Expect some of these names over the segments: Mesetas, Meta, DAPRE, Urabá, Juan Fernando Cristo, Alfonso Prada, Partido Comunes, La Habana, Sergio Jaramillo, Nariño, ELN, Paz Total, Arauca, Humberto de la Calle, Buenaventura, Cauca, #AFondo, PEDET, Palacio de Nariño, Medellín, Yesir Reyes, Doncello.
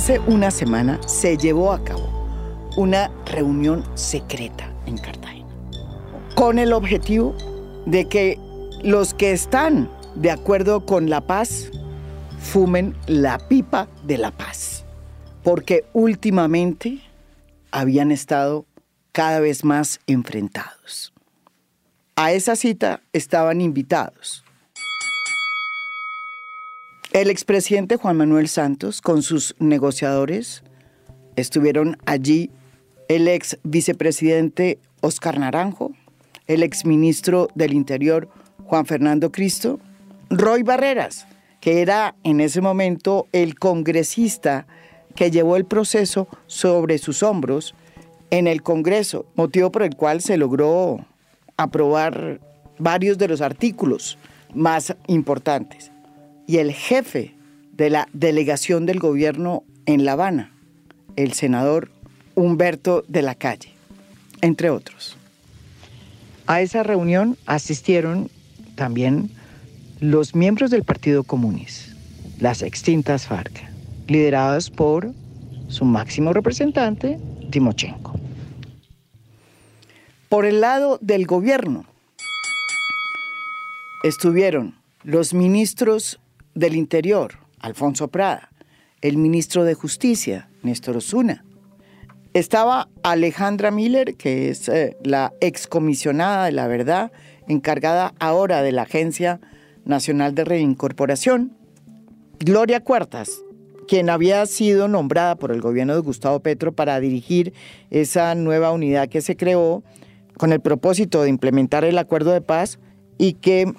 Hace una semana se llevó a cabo una reunión secreta en Cartagena con el objetivo de que los que están de acuerdo con la paz fumen la pipa de la paz, porque últimamente habían estado cada vez más enfrentados. A esa cita estaban invitados el expresidente Juan Manuel Santos con sus negociadores, estuvieron allí el ex vicepresidente Óscar Naranjo, el exministro del Interior Juan Fernando Cristo, Roy Barreras, que era en ese momento el congresista que llevó el proceso sobre sus hombros en el Congreso, motivo por el cual se logró aprobar varios de los artículos más importantes, y el jefe de la delegación del gobierno en La Habana, el senador Humberto de la Calle, entre otros. A esa reunión asistieron también los miembros del Partido Comunes, las extintas FARC, lideradas por su máximo representante, Timochenko. Por el lado del gobierno estuvieron los ministros del Interior, Alfonso Prada, el ministro de Justicia, Néstor Osuna. Estaba Alejandra Miller, que es la excomisionada de la verdad, encargada ahora de la Agencia Nacional de Reincorporación. Gloria Cuartas, quien había sido nombrada por el gobierno de Gustavo Petro para dirigir esa nueva unidad que se creó con el propósito de implementar el Acuerdo de Paz y que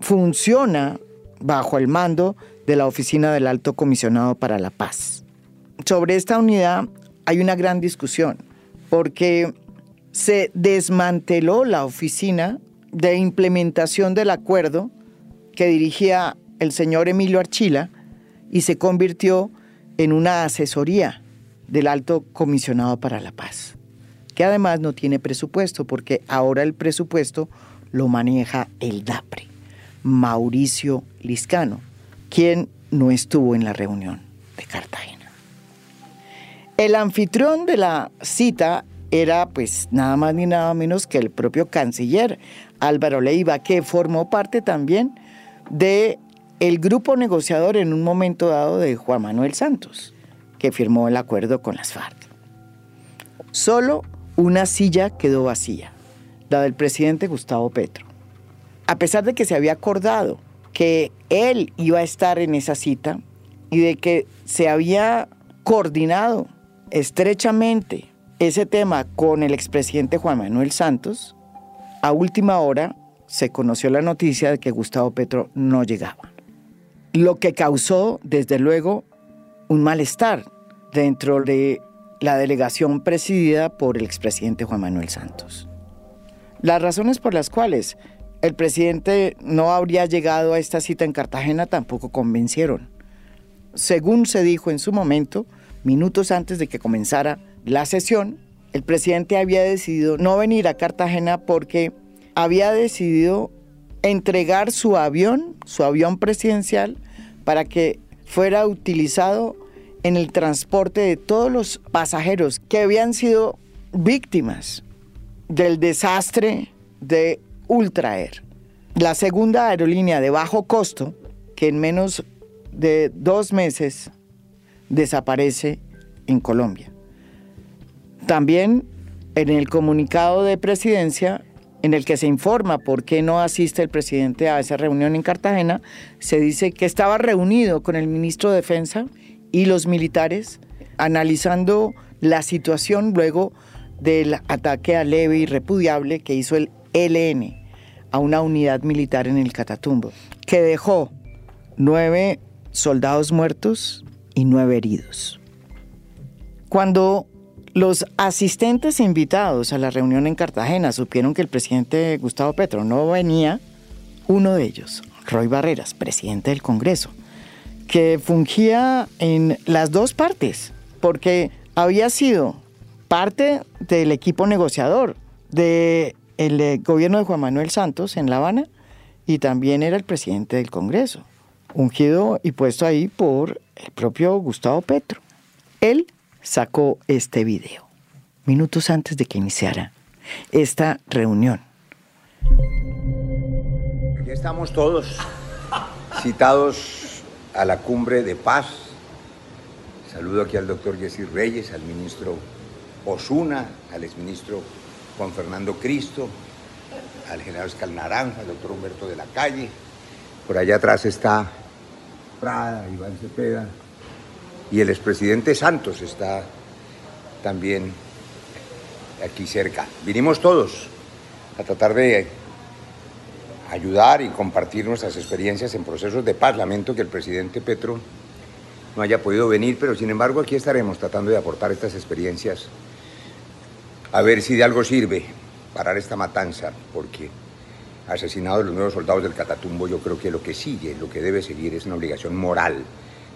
funciona bajo el mando de la Oficina del Alto Comisionado para la Paz. Sobre esta unidad hay una gran discusión porque se desmanteló la Oficina de Implementación del Acuerdo que dirigía el señor Emilio Archila y se convirtió en una asesoría del Alto Comisionado para la Paz, que además no tiene presupuesto porque ahora el presupuesto lo maneja el DAPRE, Mauricio Lizcano, quien no estuvo en la reunión de Cartagena. El anfitrión de la cita era pues nada más ni nada menos que el propio canciller Álvaro Leyva, que formó parte también de el grupo negociador en un momento dado de Juan Manuel Santos, que firmó el acuerdo con las FARC. Solo una silla quedó vacía, la del presidente Gustavo Petro. A pesar de que se había acordado que él iba a estar en esa cita y de que se había coordinado estrechamente ese tema con el expresidente Juan Manuel Santos, a última hora se conoció la noticia de que Gustavo Petro no llegaba, lo que causó desde luego un malestar dentro de la delegación presidida por el expresidente Juan Manuel Santos. Las razones por las cuales el presidente no habría llegado a esta cita en Cartagena tampoco convencieron. Según se dijo en su momento, minutos antes de que comenzara la sesión, el presidente había decidido no venir a Cartagena porque había decidido entregar su avión presidencial, para que fuera utilizado en el transporte de todos los pasajeros que habían sido víctimas del desastre de Ultraer, la segunda aerolínea de bajo costo que en menos de 2 meses desaparece en Colombia. También en el comunicado de presidencia en el que se informa por qué no asiste el presidente a esa reunión en Cartagena, se dice que estaba reunido con el ministro de Defensa y los militares analizando la situación luego del ataque aleve y repudiable que hizo el ELN a una unidad militar en el Catatumbo, que dejó 9 soldados muertos y 9 heridos. Cuando los asistentes invitados a la reunión en Cartagena supieron que el presidente Gustavo Petro no venía, uno de ellos, Roy Barreras, presidente del Congreso, que fungía en las dos partes, porque había sido parte del equipo negociador del gobierno de Juan Manuel Santos en La Habana y también era el presidente del Congreso, ungido y puesto ahí por el propio Gustavo Petro. él sacó este video minutos antes de que iniciara esta reunión. Ya estamos todos citados a la cumbre de paz. Saludo aquí al doctor Yesir Reyes, al ministro Osuna, al exministro Juan Fernando Cristo, al general Óscar Naranjo, al doctor Humberto de la Calle. Por allá atrás está Prada, Iván Cepeda, y el expresidente Santos está también aquí cerca. Vinimos todos a tratar de ayudar y compartir nuestras experiencias en procesos de paz. Lamento que el presidente Petro no haya podido venir, pero sin embargo aquí estaremos tratando de aportar estas experiencias, a ver si de algo sirve parar esta matanza, porque asesinados los nuevos soldados del Catatumbo, yo creo que lo que sigue, lo que debe seguir es una obligación moral,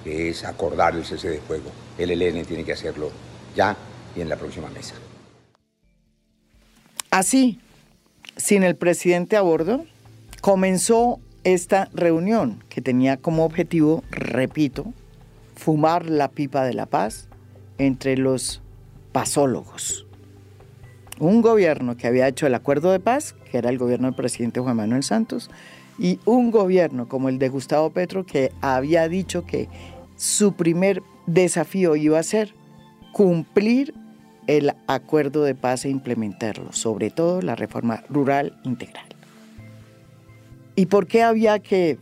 que es acordar el cese de fuego. El ELN tiene que hacerlo ya y en la próxima mesa. Así, sin el presidente a bordo, comenzó esta reunión que tenía como objetivo, repito, fumar la pipa de la paz entre los pasólogos. Un gobierno que había hecho el acuerdo de paz, que era el gobierno del presidente Juan Manuel Santos, y un gobierno como el de Gustavo Petro, que había dicho que su primer desafío iba a ser cumplir el acuerdo de paz e implementarlo, sobre todo la reforma rural integral. ¿Y por qué había que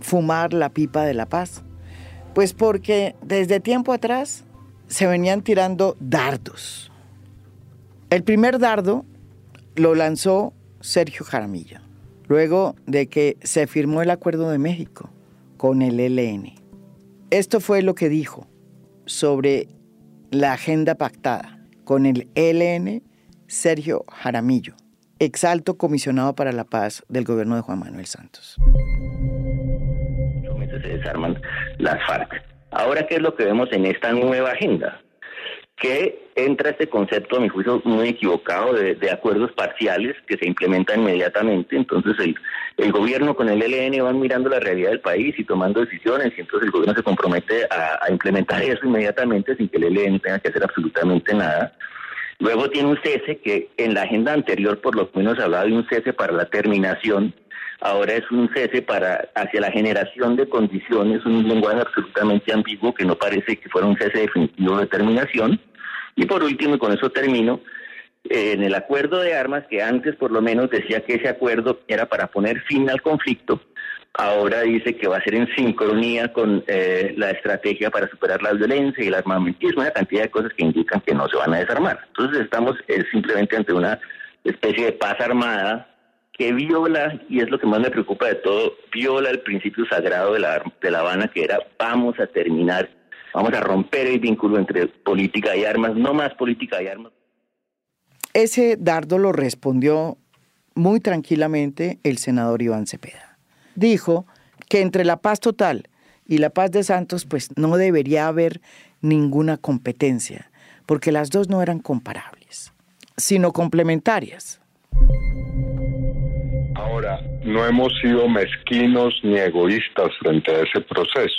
fumar la pipa de la paz? Pues porque desde tiempo atrás se venían tirando dardos. El primer dardo lo lanzó Sergio Jaramillo, luego de que se firmó el Acuerdo de México con el ELN. Esto fue lo que dijo sobre la agenda pactada con el ELN Sergio Jaramillo, ex alto comisionado para la paz del gobierno de Juan Manuel Santos. Se desarman las FARC. Ahora, ¿qué es lo que vemos en esta nueva agenda? Que entra este concepto, a mi juicio, muy equivocado de acuerdos parciales que se implementan inmediatamente. Entonces el gobierno con el ELN van mirando la realidad del país y tomando decisiones, y entonces el gobierno se compromete a implementar eso inmediatamente sin que el ELN tenga que hacer absolutamente nada. Luego tiene un cese que en la agenda anterior por lo menos hablaba de un cese para la terminación. Ahora es un cese hacia la generación de condiciones, un lenguaje absolutamente ambiguo que no parece que fuera un cese definitivo de terminación. Y por último, y con eso termino, en el acuerdo de armas, que antes por lo menos decía que ese acuerdo era para poner fin al conflicto, ahora dice que va a ser en sincronía con la estrategia para superar la violencia y el armamentismo, una cantidad de cosas que indican que no se van a desarmar. Entonces estamos simplemente ante una especie de paz armada, que viola, y es lo que más me preocupa de todo, viola el principio sagrado de La Habana, que era vamos a terminar, vamos a romper el vínculo entre política y armas, no más política y armas. Ese dardo lo respondió muy tranquilamente el senador Iván Cepeda. Dijo que entre la paz total y la paz de Santos, pues no debería haber ninguna competencia, porque las dos no eran comparables, sino complementarias. Ahora, no hemos sido mezquinos ni egoístas frente a ese proceso.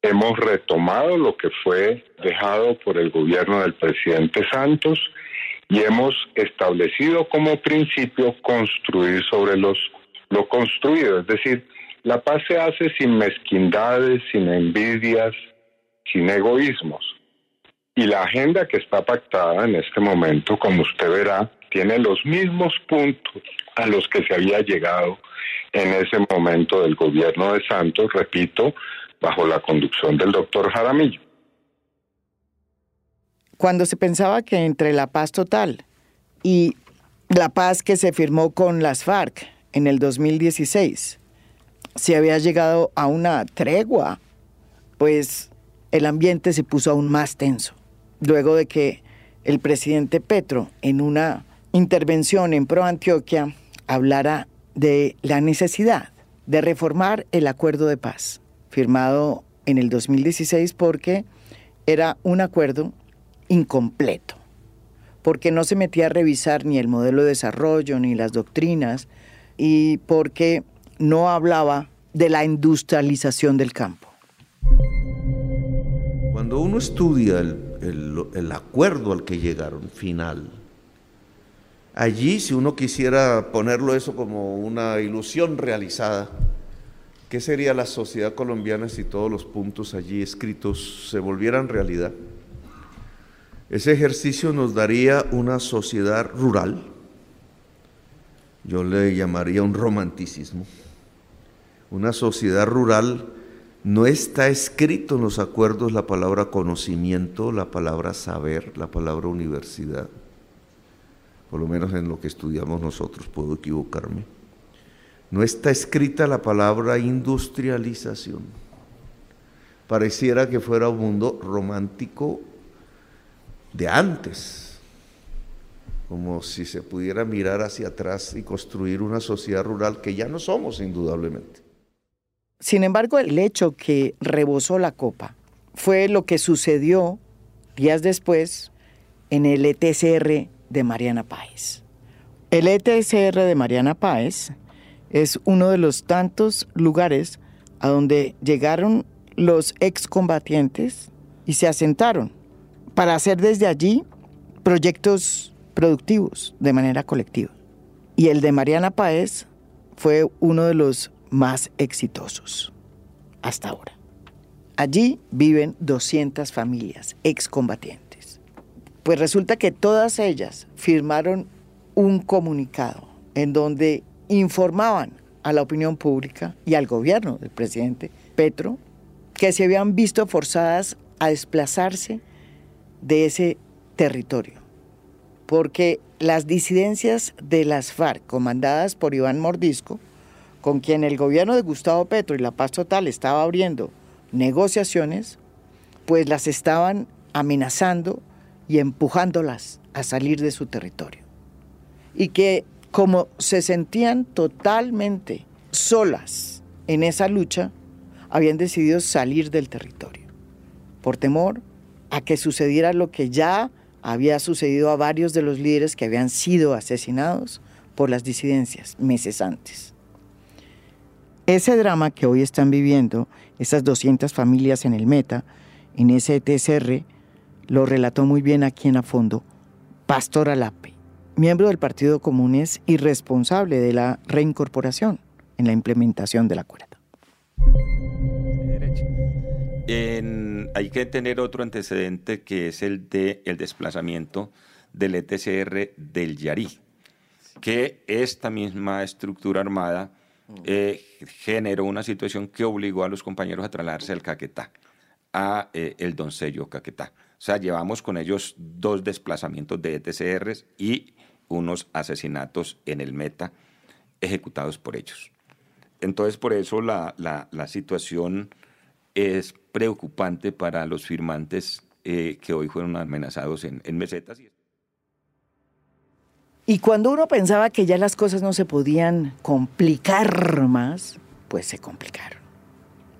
Hemos retomado lo que fue dejado por el gobierno del presidente Santos y hemos establecido como principio construir sobre lo construido. Es decir, la paz se hace sin mezquindades, sin envidias, sin egoísmos. Y la agenda que está pactada en este momento, como usted verá, tiene los mismos puntos a los que se había llegado en ese momento del gobierno de Santos, repito, bajo la conducción del doctor Jaramillo. Cuando se pensaba que entre la paz total y la paz que se firmó con las FARC en el 2016, se había llegado a una tregua, pues el ambiente se puso aún más tenso, luego de que el presidente Petro, en una intervención en Pro Antioquia, hablará de la necesidad de reformar el acuerdo de paz firmado en el 2016 porque era un acuerdo incompleto, porque no se metía a revisar ni el modelo de desarrollo ni las doctrinas y porque no hablaba de la industrialización del campo. cuando uno estudia el acuerdo al que llegaron final, allí, si uno quisiera ponerlo eso como una ilusión realizada, ¿qué sería la sociedad colombiana si todos los puntos allí escritos se volvieran realidad? Ese ejercicio nos daría una sociedad rural, yo le llamaría un romanticismo. Una sociedad rural, no está escrito en los acuerdos la palabra conocimiento, la palabra saber, la palabra universidad. Por lo menos en lo que estudiamos nosotros, puedo equivocarme. No está escrita la palabra industrialización. Pareciera que fuera un mundo romántico de antes, como si se pudiera mirar hacia atrás y construir una sociedad rural que ya no somos, indudablemente. Sin embargo, el hecho que rebosó la copa fue lo que sucedió días después en el ETCR de Mariana Páez. El ETCR de Mariana Páez es uno de los tantos lugares a donde llegaron los excombatientes y se asentaron para hacer desde allí proyectos productivos de manera colectiva. Y el de Mariana Páez fue uno de los más exitosos hasta ahora. Allí viven 200 familias excombatientes. Pues resulta que todas ellas firmaron un comunicado en donde informaban a la opinión pública y al gobierno del presidente Petro que se habían visto forzadas a desplazarse de ese territorio, porque las disidencias de las FARC, comandadas por Iván Mordisco, con quien el gobierno de Gustavo Petro y la Paz Total estaba abriendo negociaciones, pues las estaban amenazando y empujándolas a salir de su territorio. Y que como se sentían totalmente solas en esa lucha, habían decidido salir del territorio, por temor a que sucediera lo que ya había sucedido a varios de los líderes que habían sido asesinados por las disidencias meses antes. Ese drama que hoy están viviendo, esas 200 familias en el Meta, en ese ETCR, lo relató muy bien aquí en A Fondo Pastor Alape, miembro del Partido Comunes y responsable de la reincorporación en la implementación del acuerdo. Hay que tener otro antecedente que es el de el desplazamiento del ETCR del Yarí, que esta misma estructura armada generó una situación que obligó a los compañeros a trasladarse al Caquetá, a el Doncello Caquetá. O sea, llevamos con ellos dos desplazamientos de ETCRs y unos asesinatos en el Meta ejecutados por ellos. Entonces, por eso la situación es preocupante para los firmantes que hoy fueron amenazados en Mesetas. Y cuando uno pensaba que ya las cosas no se podían complicar más, pues se complicaron.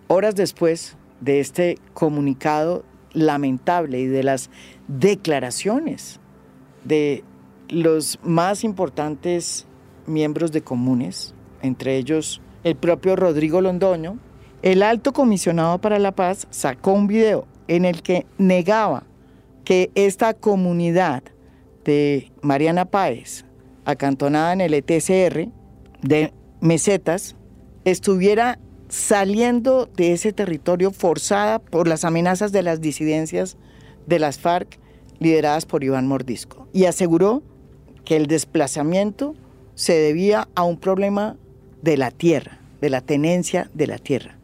Horas después de este comunicado lamentable y de las declaraciones de los más importantes miembros de Comunes, entre ellos el propio Rodrigo Londoño, el alto comisionado para la paz sacó un video en el que negaba que esta comunidad de Mariana Páez, acantonada en el ETCR de Mesetas, estuviera saliendo de ese territorio forzada por las amenazas de las disidencias de las FARC lideradas por Iván Mordisco, y aseguró que el desplazamiento se debía a un problema de la tierra, de la tenencia de la tierra,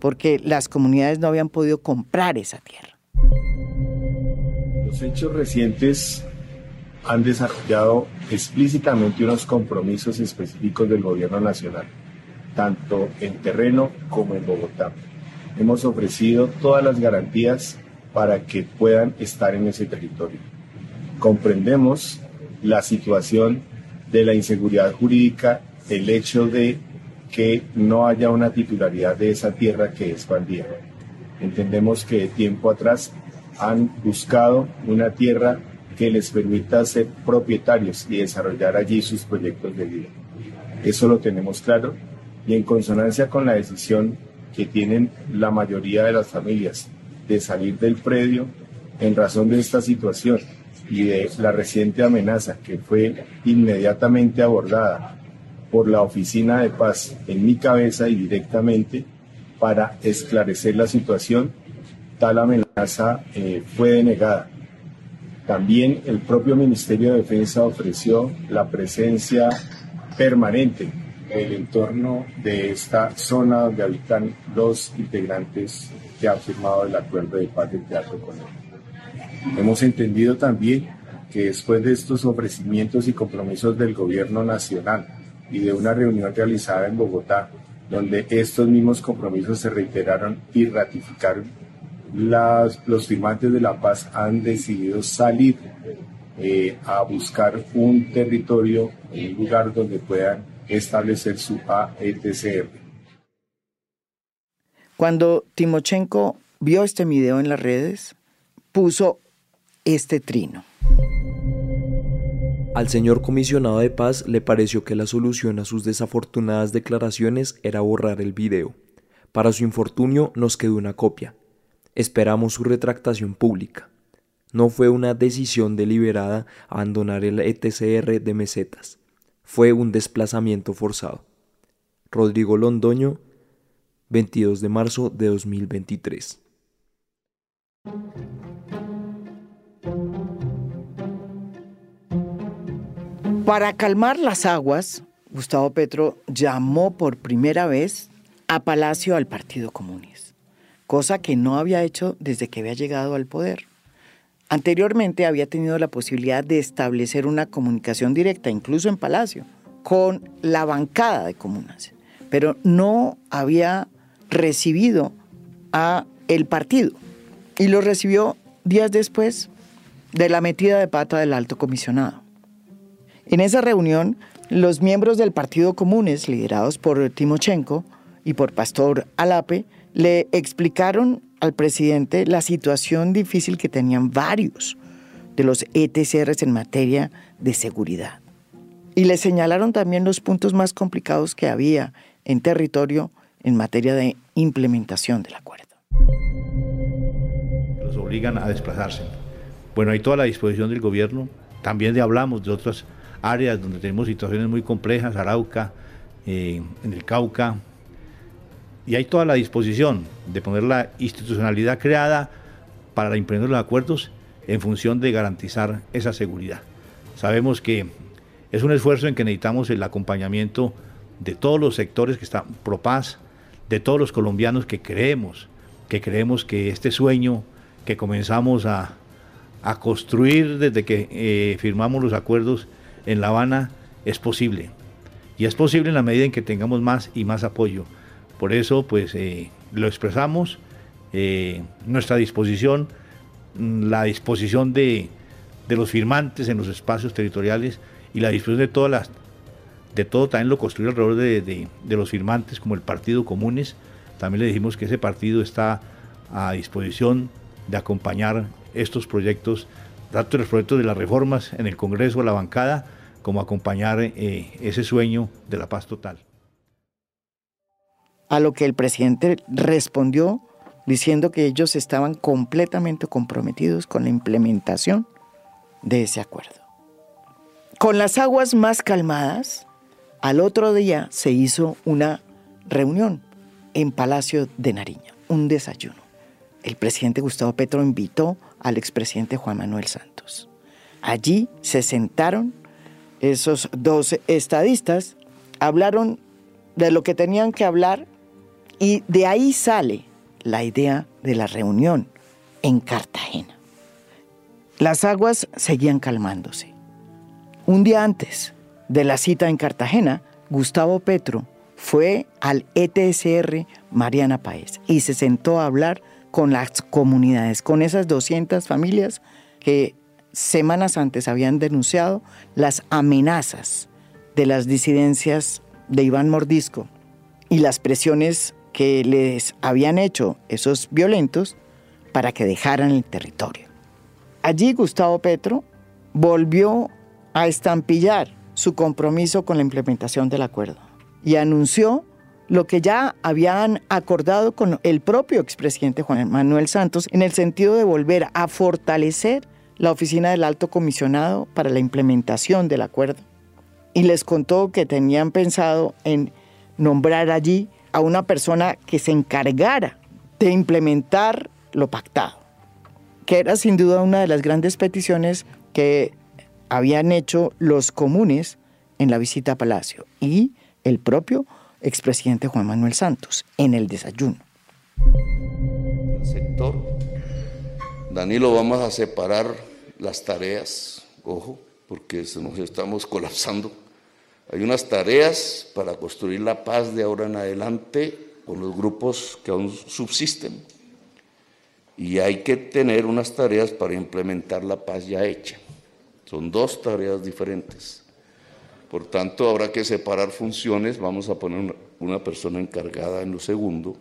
porque las comunidades no habían podido comprar esa tierra. Los hechos recientes han desarrollado explícitamente unos compromisos específicos del gobierno nacional, tanto en terreno como en Bogotá. Hemos ofrecido todas las garantías para que puedan estar en ese territorio. Comprendemos la situación de la inseguridad jurídica, el hecho de que no haya una titularidad de esa tierra que es bandida. Entendemos que de tiempo atrás han buscado una tierra que les permita ser propietarios y desarrollar allí sus proyectos de vida. Eso lo tenemos claro. Y en consonancia con la decisión que tienen la mayoría de las familias de salir del predio en razón de esta situación y de la reciente amenaza que fue inmediatamente abordada por la Oficina de Paz en mi cabeza y directamente para esclarecer la situación, tal amenaza fue denegada. También el propio Ministerio de Defensa ofreció la presencia permanente en el entorno de esta zona donde habitan los integrantes que han firmado el Acuerdo de Paz del Teatro Colón. Hemos entendido también que después de estos ofrecimientos y compromisos del Gobierno Nacional y de una reunión realizada en Bogotá, donde estos mismos compromisos se reiteraron y ratificaron, los firmantes de la paz han decidido salir a buscar un territorio, un lugar donde puedan establecer su ETCR. Cuando Timochenko vio este video en las redes, puso este trino. Al señor comisionado de paz le pareció que la solución a sus desafortunadas declaraciones era borrar el video. Para su infortunio nos quedó una copia. Esperamos su retractación pública. No fue una decisión deliberada abandonar el ETCR de Mesetas. Fue un desplazamiento forzado. Rodrigo Londoño, 22 de marzo de 2023. Para calmar las aguas, Gustavo Petro llamó por primera vez a Palacio al Partido Comunes, cosa que no había hecho desde que había llegado al poder. Anteriormente había tenido la posibilidad de establecer una comunicación directa, incluso en Palacio, con la bancada de Comunas, pero no había recibido a el partido y lo recibió días después de la metida de pata del alto comisionado. En esa reunión, los miembros del Partido Comunes, liderados por Timochenko y por Pastor Alape, le explicaron al presidente la situación difícil que tenían varios de los ETCRs en materia de seguridad. Y le señalaron también los puntos más complicados que había en territorio en materia de implementación del acuerdo. Los obligan a desplazarse. Bueno, hay toda la disposición del gobierno. También le hablamos de otras áreas donde tenemos situaciones muy complejas, Arauca, en el Cauca, y hay toda la disposición de poner la institucionalidad creada para implementar los acuerdos en función de garantizar esa seguridad. Sabemos que es un esfuerzo en que necesitamos el acompañamiento de todos los sectores que están pro paz, de todos los colombianos que creemos que este sueño que comenzamos a construir desde que firmamos los acuerdos en La Habana es posible, y es posible en la medida en que tengamos más y más apoyo. Por eso pues lo expresamos, nuestra disposición, la disposición de los firmantes en los espacios territoriales y la disposición de todo también lo construido alrededor de los firmantes como el Partido Comunes. También le dijimos que ese partido está a disposición de acompañar estos proyectos, tanto los proyectos de las reformas en el Congreso, la bancada, como acompañar ese sueño de la paz total. A lo que el presidente respondió diciendo que ellos estaban completamente comprometidos con la implementación de ese acuerdo. Con las aguas más calmadas, al otro día se hizo una reunión en Palacio de Nariño, un desayuno. El presidente Gustavo Petro invitó al expresidente Juan Manuel Santos. Allí se sentaron esos dos estadistas, hablaron de lo que tenían que hablar y de ahí sale la idea de la reunión en Cartagena. Las aguas seguían calmándose. Un día antes de la cita en Cartagena, Gustavo Petro fue al ETCR Mariana Páez y se sentó a hablar con las comunidades, con esas 200 familias que semanas antes habían denunciado las amenazas de las disidencias de Iván Mordisco y las presiones que les habían hecho esos violentos para que dejaran el territorio. Allí Gustavo Petro volvió a estampillar su compromiso con la implementación del acuerdo y anunció lo que ya habían acordado con el propio expresidente Juan Manuel Santos en el sentido de volver a fortalecer la oficina del Alto Comisionado para la implementación del acuerdo. Y les contó que tenían pensado en nombrar allí a una persona que se encargara de implementar lo pactado, que era sin duda una de las grandes peticiones que habían hecho los comunes en la visita a Palacio y el propio expresidente Juan Manuel Santos en el desayuno. El sector, Danilo, vamos a separar las tareas, ojo, porque nos estamos colapsando. Hay unas tareas para construir la paz de ahora en adelante con los grupos que aún subsisten. Y hay que tener unas tareas para implementar la paz ya hecha. Son dos tareas diferentes. Por tanto, habrá que separar funciones. Vamos a poner una persona encargada en lo segundo,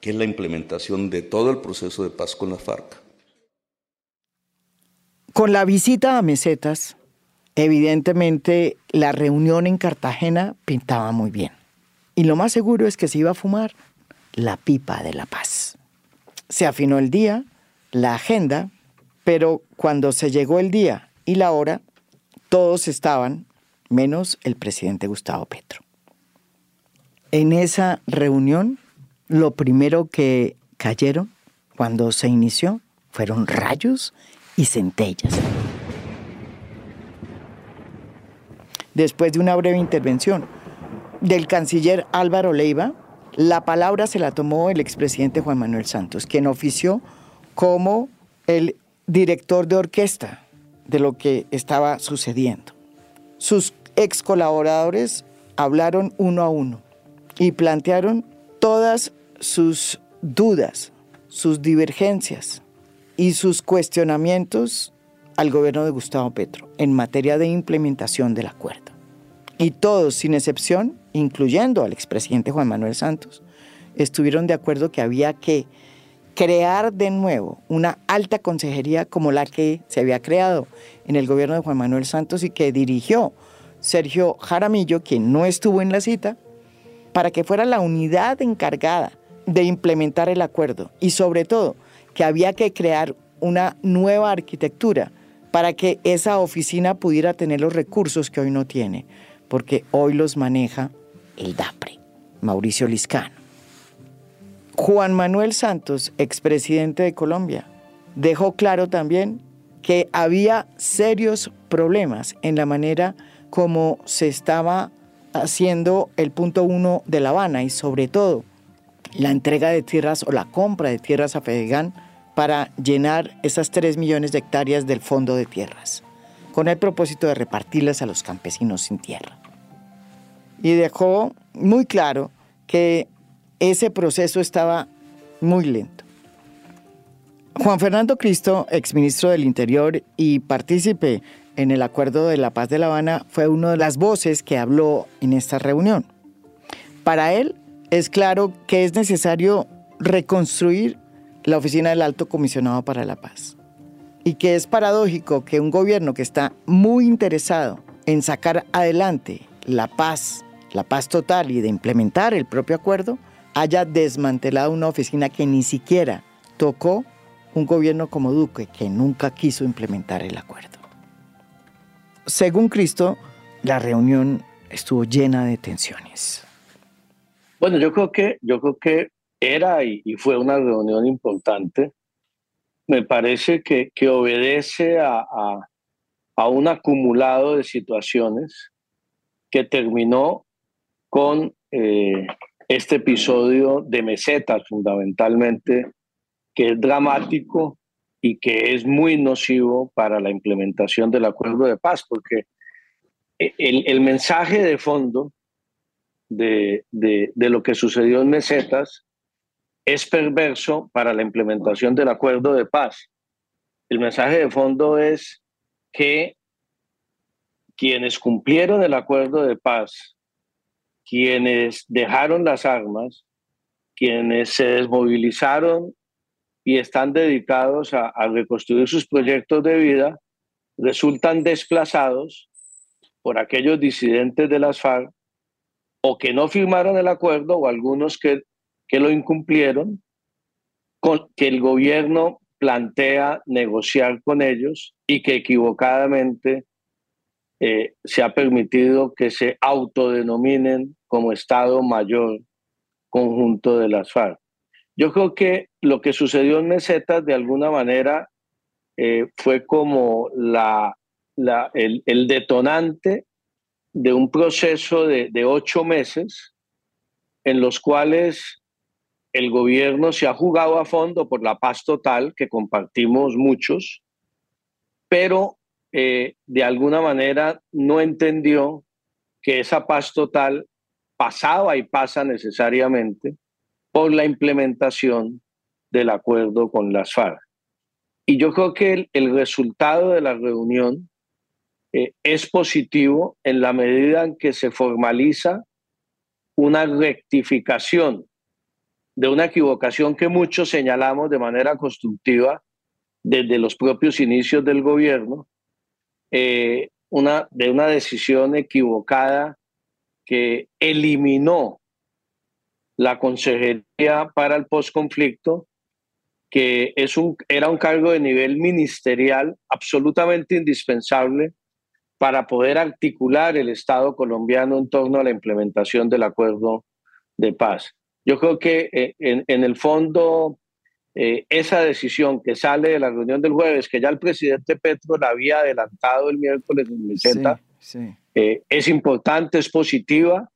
que es la implementación de todo el proceso de paz con la FARC. Con la visita a Mesetas, evidentemente, la reunión en Cartagena pintaba muy bien. Y lo más seguro es que se iba a fumar la pipa de la paz. Se afinó el día, la agenda, pero cuando se llegó el día y la hora, todos estaban, menos el presidente Gustavo Petro. En esa reunión, lo primero que cayeron cuando se inició fueron rayos y centellas. Después de una breve intervención del canciller Álvaro Leyva, la palabra se la tomó el expresidente Juan Manuel Santos, quien ofició como el director de orquesta de lo que estaba sucediendo. Sus ex colaboradores hablaron uno a uno y plantearon todas sus dudas, sus divergencias y sus cuestionamientos al gobierno de Gustavo Petro en materia de implementación del acuerdo. Y todos, sin excepción, incluyendo al expresidente Juan Manuel Santos, estuvieron de acuerdo que había que crear de nuevo una alta consejería como la que se había creado en el gobierno de Juan Manuel Santos y que dirigió Sergio Jaramillo, quien no estuvo en la cita, para que fuera la unidad encargada de implementar el acuerdo. Y sobre todo, que había que crear una nueva arquitectura para que esa oficina pudiera tener los recursos que hoy no tiene, porque hoy los maneja el DAPRE, Mauricio Lizcano. Juan Manuel Santos, expresidente de Colombia, dejó claro también que había serios problemas en la manera como se estaba haciendo el punto 1 de La Habana y sobre todo la entrega de tierras o la compra de tierras a Fedegán para llenar esas 3 millones de hectáreas del fondo de tierras, con el propósito de repartirlas a los campesinos sin tierra. Y dejó muy claro que ese proceso estaba muy lento. Juan Fernando Cristo, exministro del Interior y partícipe en el Acuerdo de la Paz de La Habana, fue una de las voces que habló en esta reunión. Para él es claro que es necesario reconstruir la oficina del Alto Comisionado para la Paz. Y que es paradójico que un gobierno que está muy interesado en sacar adelante la paz total y de implementar el propio acuerdo, haya desmantelado una oficina que ni siquiera tocó un gobierno como Duque, que nunca quiso implementar el acuerdo. Según Cristo, la reunión estuvo llena de tensiones. Bueno, yo creo que era y fue una reunión importante. Me parece que obedece a un acumulado de situaciones que terminó con este episodio de Mesetas, fundamentalmente, que es dramático y que es muy nocivo para la implementación del acuerdo de paz, porque el mensaje de fondo de lo que sucedió en Mesetas es perverso para la implementación del acuerdo de paz. El mensaje de fondo es que quienes cumplieron el acuerdo de paz, quienes dejaron las armas, quienes se desmovilizaron y están dedicados a reconstruir sus proyectos de vida, resultan desplazados por aquellos disidentes de las FARC o que no firmaron el acuerdo o algunos que lo incumplieron, que el gobierno plantea negociar con ellos y que equivocadamente se ha permitido que se autodenominen como Estado Mayor Conjunto de las FARC. Yo creo que lo que sucedió en Mesetas de alguna manera fue como el detonante de un proceso de 8 meses en los cuales el gobierno se ha jugado a fondo por la paz total, que compartimos muchos, pero de alguna manera no entendió que esa paz total pasaba y pasa necesariamente por la implementación del acuerdo con las FARC. Y yo creo que el resultado de la reunión es positivo en la medida en que se formaliza una rectificación de una equivocación que muchos señalamos de manera constructiva desde los propios inicios del gobierno, de una decisión equivocada que eliminó la Consejería para el Postconflicto, que era un cargo de nivel ministerial absolutamente indispensable para poder articular el Estado colombiano en torno a la implementación del Acuerdo de Paz. Yo creo que en el fondo esa decisión que sale de la reunión del jueves, que ya el presidente Petro la había adelantado el miércoles en Meseta, es importante, es positiva.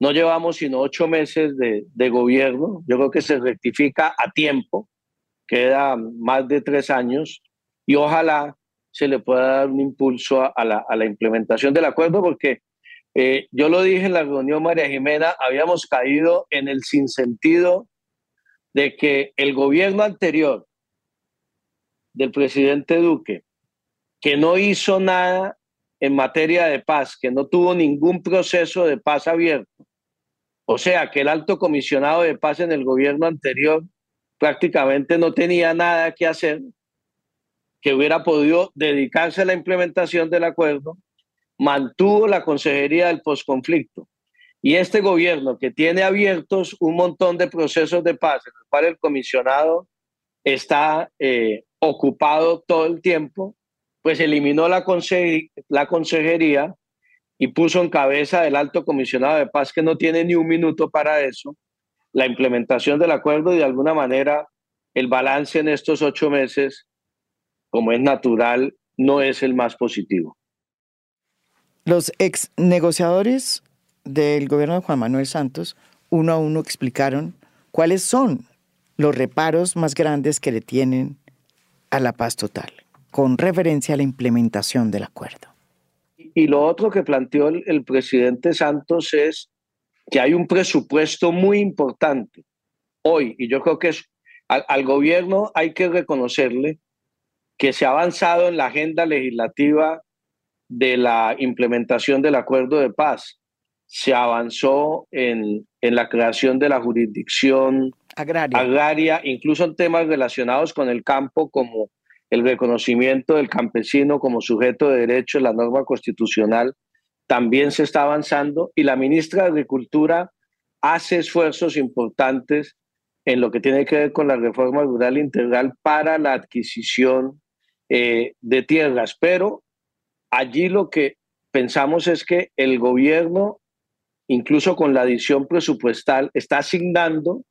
No llevamos sino 8 meses de gobierno. Yo creo que se rectifica a tiempo, queda más de 3 años, y ojalá se le pueda dar un impulso a la implementación del acuerdo, porque yo lo dije en la reunión, María Jimena, habíamos caído en el sinsentido de que el gobierno anterior del presidente Duque, que no hizo nada en materia de paz, que no tuvo ningún proceso de paz abierto, o sea, que el alto comisionado de paz en el gobierno anterior prácticamente no tenía nada que hacer, que hubiera podido dedicarse a la implementación del acuerdo, mantuvo la Consejería del Postconflicto. Y este gobierno, que tiene abiertos un montón de procesos de paz, en los cuales el comisionado está ocupado todo el tiempo, pues eliminó la Consejería y puso en cabeza del alto comisionado de paz, que no tiene ni un minuto para eso, la implementación del acuerdo. Y de alguna manera el balance en estos 8 meses, como es natural, no es el más positivo. Los ex negociadores del gobierno de Juan Manuel Santos uno a uno explicaron cuáles son los reparos más grandes que le tienen a la paz total con referencia a la implementación del acuerdo. Y lo otro que planteó el presidente Santos es que hay un presupuesto muy importante hoy, y yo creo que al gobierno hay que reconocerle que se ha avanzado en la agenda legislativa de la implementación del acuerdo de paz. Se avanzó en la creación de la jurisdicción agraria, incluso en temas relacionados con el campo, como el reconocimiento del campesino como sujeto de derecho en la norma constitucional. También se está avanzando, y la ministra de Agricultura hace esfuerzos importantes en lo que tiene que ver con la reforma rural integral para la adquisición de tierras. Pero allí lo que pensamos es que el gobierno, incluso con la adición presupuestal, está asignando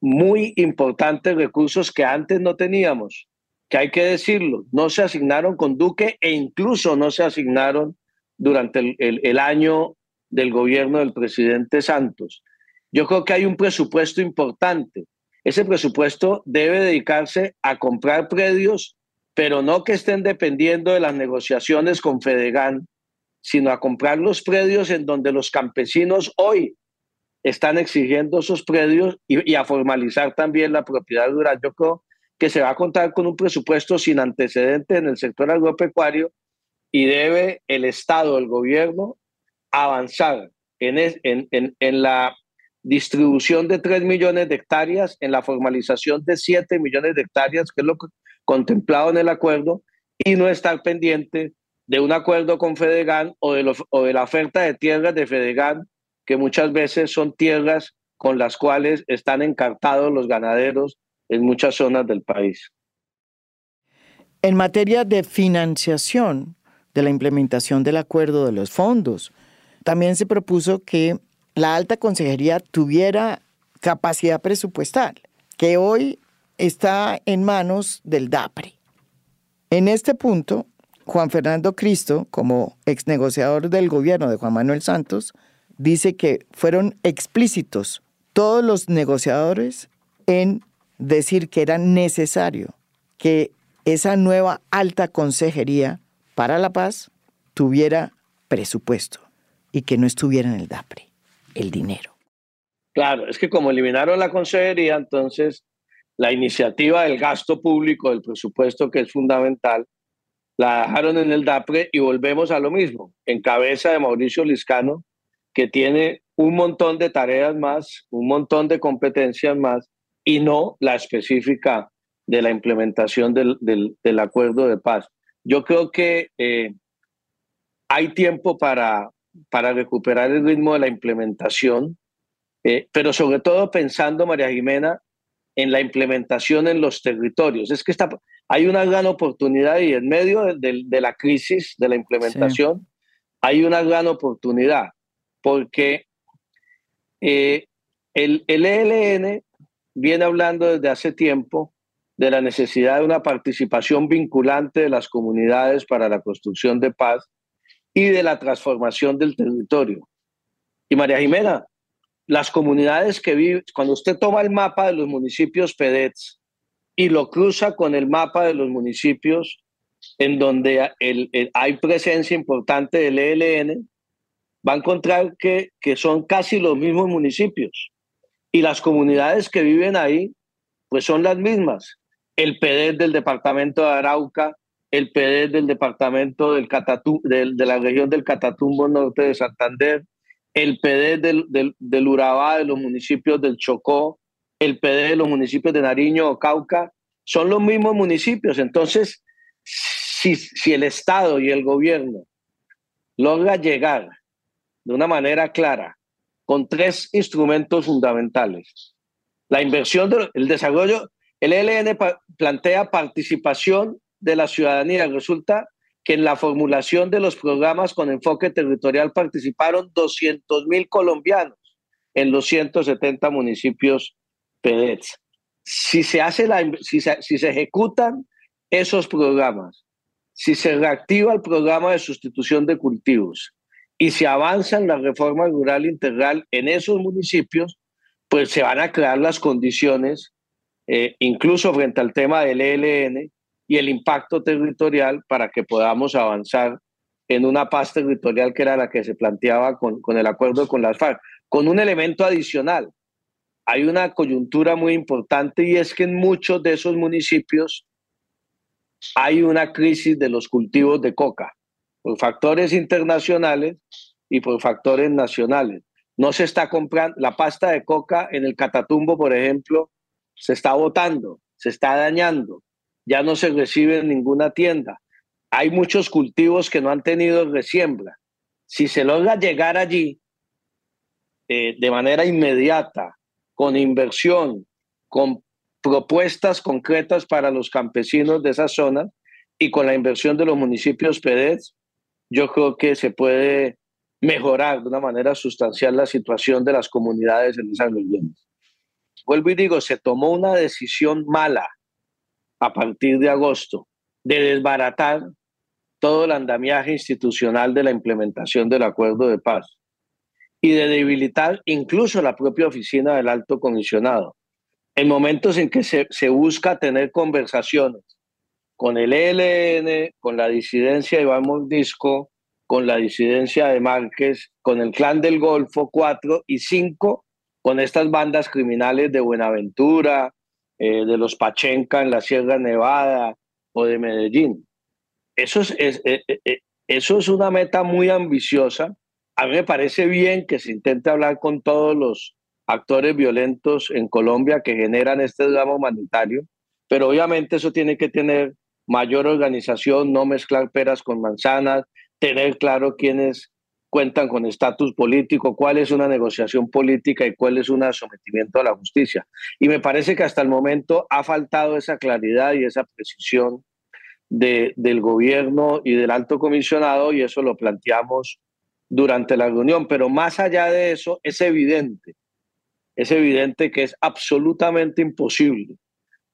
muy importantes recursos que antes no teníamos, que hay que decirlo, no se asignaron con Duque e incluso no se asignaron durante el año del gobierno del presidente Santos. Yo creo que hay un presupuesto importante. Ese presupuesto debe dedicarse a comprar predios, pero no que estén dependiendo de las negociaciones con Fedegán, sino a comprar los predios en donde los campesinos hoy están exigiendo esos predios, y a formalizar también la propiedad rural. Yo creo que se va a contar con un presupuesto sin antecedentes en el sector agropecuario, y debe el Estado, el gobierno, avanzar en la distribución de 3 millones de hectáreas, en la formalización de 7 millones de hectáreas, que es lo que contemplado en el acuerdo, y no estar pendiente de un acuerdo con Fedegán o de la oferta de tierras de Fedegán que muchas veces son tierras con las cuales están encartados los ganaderos en muchas zonas del país. En materia de financiación de la implementación del acuerdo de los fondos, también se propuso que la alta consejería tuviera capacidad presupuestal, que hoy está en manos del DAPRE. En este punto, Juan Fernando Cristo, como exnegociador del gobierno de Juan Manuel Santos, dice que fueron explícitos todos los negociadores en decir que era necesario que esa nueva alta consejería para la paz tuviera presupuesto y que no estuviera en el DAPRE el dinero. Claro, es que como eliminaron la consejería, entonces la iniciativa del gasto público, del presupuesto, que es fundamental, la dejaron en el DAPRE y volvemos a lo mismo, en cabeza de Mauricio Lizcano, que tiene un montón de tareas más, un montón de competencias más, y no la específica de la implementación del acuerdo de paz. Yo creo que hay tiempo para recuperar el ritmo de la implementación, pero sobre todo pensando, María Jimena, en la implementación en los territorios. Es que hay una gran oportunidad y en medio de la crisis de la implementación, sí, hay una gran oportunidad, porque el ELN viene hablando desde hace tiempo de la necesidad de una participación vinculante de las comunidades para la construcción de paz y de la transformación del territorio. Y María Jimena, las comunidades que viven, cuando usted toma el mapa de los municipios PEDETS y lo cruza con el mapa de los municipios en donde hay presencia importante del ELN, va a encontrar que son casi los mismos municipios. Y las comunidades que viven ahí, pues son las mismas. El PEDET del departamento de Arauca, el PEDET del departamento de la región del Catatumbo norte de Santander, el PD del Urabá, de los municipios del Chocó, el PD de los municipios de Nariño o Cauca, son los mismos municipios. Entonces, si el Estado y el gobierno logran llegar de una manera clara con tres instrumentos fundamentales, la inversión, el desarrollo, el ELN plantea participación de la ciudadanía, resulta que en la formulación de los programas con enfoque territorial participaron 200.000 colombianos en los 170 municipios PEDETS. Si se ejecutan esos programas, si se reactiva el programa de sustitución de cultivos y se avanza en la reforma rural integral en esos municipios, pues se van a crear las condiciones, incluso frente al tema del ELN, y el impacto territorial para que podamos avanzar en una paz territorial que era la que se planteaba con el acuerdo con las FARC. Con un elemento adicional, hay una coyuntura muy importante y es que en muchos de esos municipios hay una crisis de los cultivos de coca por factores internacionales y por factores nacionales. No se está comprando la pasta de coca en el Catatumbo, por ejemplo, se está botando, se está dañando. Ya no se recibe en ninguna tienda. Hay muchos cultivos que no han tenido resiembra. Si se logra llegar allí de manera inmediata, con inversión, con propuestas concretas para los campesinos de esa zona y con la inversión de los municipios PEDETS, yo creo que se puede mejorar de una manera sustancial la situación de las comunidades en esas regiones. Vuelvo y digo, se tomó una decisión mala a partir de agosto, de desbaratar todo el andamiaje institucional de la implementación del acuerdo de paz y de debilitar incluso la propia oficina del alto comisionado. En momentos en que se busca tener conversaciones con el ELN, con la disidencia de Iván Mordisco, con la disidencia de Márquez, con el Clan del Golfo 4 y 5, con estas bandas criminales de Buenaventura, de los Pachenca en la Sierra Nevada o de Medellín. Eso es una meta muy ambiciosa. A mí me parece bien que se intente hablar con todos los actores violentos en Colombia que generan este drama humanitario, pero obviamente eso tiene que tener mayor organización, no mezclar peras con manzanas, tener claro quiénes, cuentan con estatus político, cuál es una negociación política y cuál es un sometimiento a la justicia. Y me parece que hasta el momento ha faltado esa claridad y esa precisión del gobierno y del alto comisionado, y eso lo planteamos durante la reunión. Pero más allá de eso, es evidente que es absolutamente imposible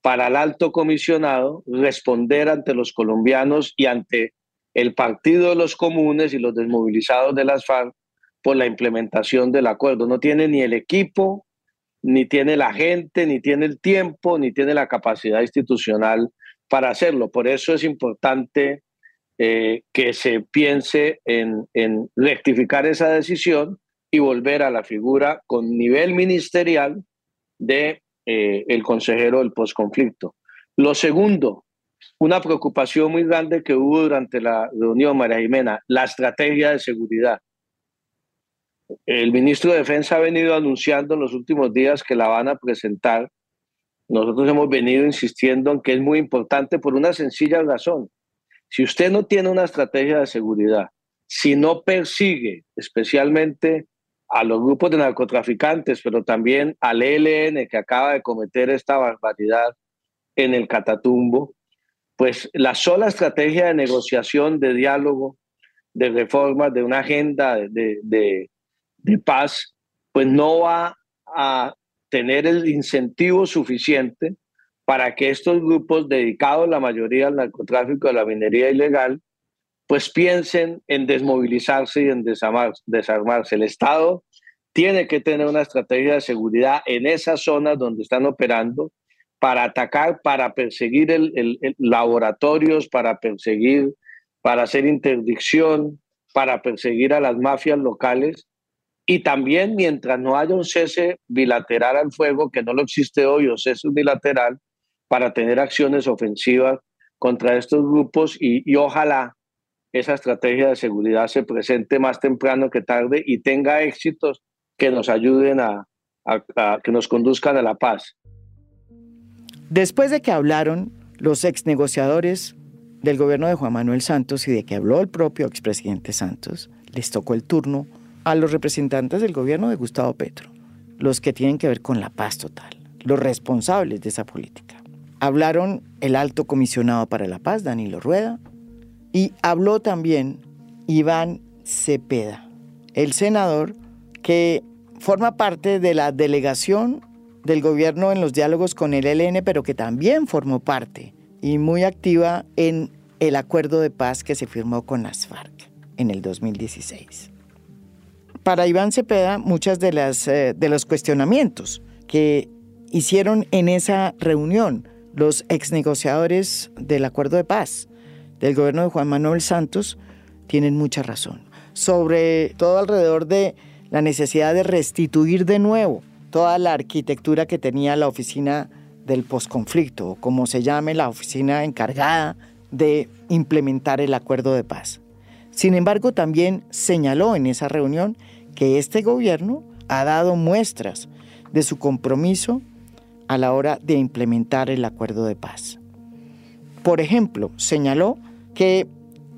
para el alto comisionado responder ante los colombianos y ante el Partido de los Comunes y los desmovilizados de las FARC por la implementación del acuerdo. No tiene ni el equipo, ni tiene la gente, ni tiene el tiempo, ni tiene la capacidad institucional para hacerlo. Por eso es importante que se piense en rectificar esa decisión y volver a la figura con nivel ministerial de el consejero del posconflicto. Lo segundo, una preocupación muy grande que hubo durante la reunión, María Jimena, la estrategia de seguridad. El ministro de Defensa ha venido anunciando en los últimos días que la van a presentar. Nosotros hemos venido insistiendo en que es muy importante por una sencilla razón. Si usted no tiene una estrategia de seguridad, si no persigue especialmente a los grupos de narcotraficantes, pero también al ELN que acaba de cometer esta barbaridad en el Catatumbo, pues la sola estrategia de negociación, de diálogo, de reformas, de una agenda de paz, pues no va a tener el incentivo suficiente para que estos grupos dedicados la mayoría al narcotráfico, a la minería ilegal, pues piensen en desmovilizarse y en desarmarse. El Estado tiene que tener una estrategia de seguridad en esas zonas donde están operando, para atacar, para perseguir laboratorios, para perseguir, para hacer interdicción, para perseguir a las mafias locales. Y también, mientras no haya un cese bilateral al fuego, que no lo existe hoy, o cese unilateral, para tener acciones ofensivas contra estos grupos. Y ojalá esa estrategia de seguridad se presente más temprano que tarde y tenga éxitos que nos ayuden que nos conduzcan a la paz. Después de que hablaron los exnegociadores del gobierno de Juan Manuel Santos y de que habló el propio expresidente Santos, les tocó el turno a los representantes del gobierno de Gustavo Petro, los que tienen que ver con la paz total, los responsables de esa política. Hablaron el alto comisionado para la paz, Danilo Rueda, y habló también Iván Cepeda, el senador que forma parte de la delegación del gobierno en los diálogos con el ELN, pero que también formó parte y muy activa en el acuerdo de paz que se firmó con las FARC en el 2016. Para Iván Cepeda, muchas de los cuestionamientos que hicieron en esa reunión los exnegociadores del acuerdo de paz del gobierno de Juan Manuel Santos tienen mucha razón, sobre todo alrededor de la necesidad de restituir de nuevo toda la arquitectura que tenía la oficina del posconflicto, o como se llame, la oficina encargada de implementar el acuerdo de paz. Sin embargo, también señaló en esa reunión que este gobierno ha dado muestras de su compromiso a la hora de implementar el acuerdo de paz. Por ejemplo, señaló que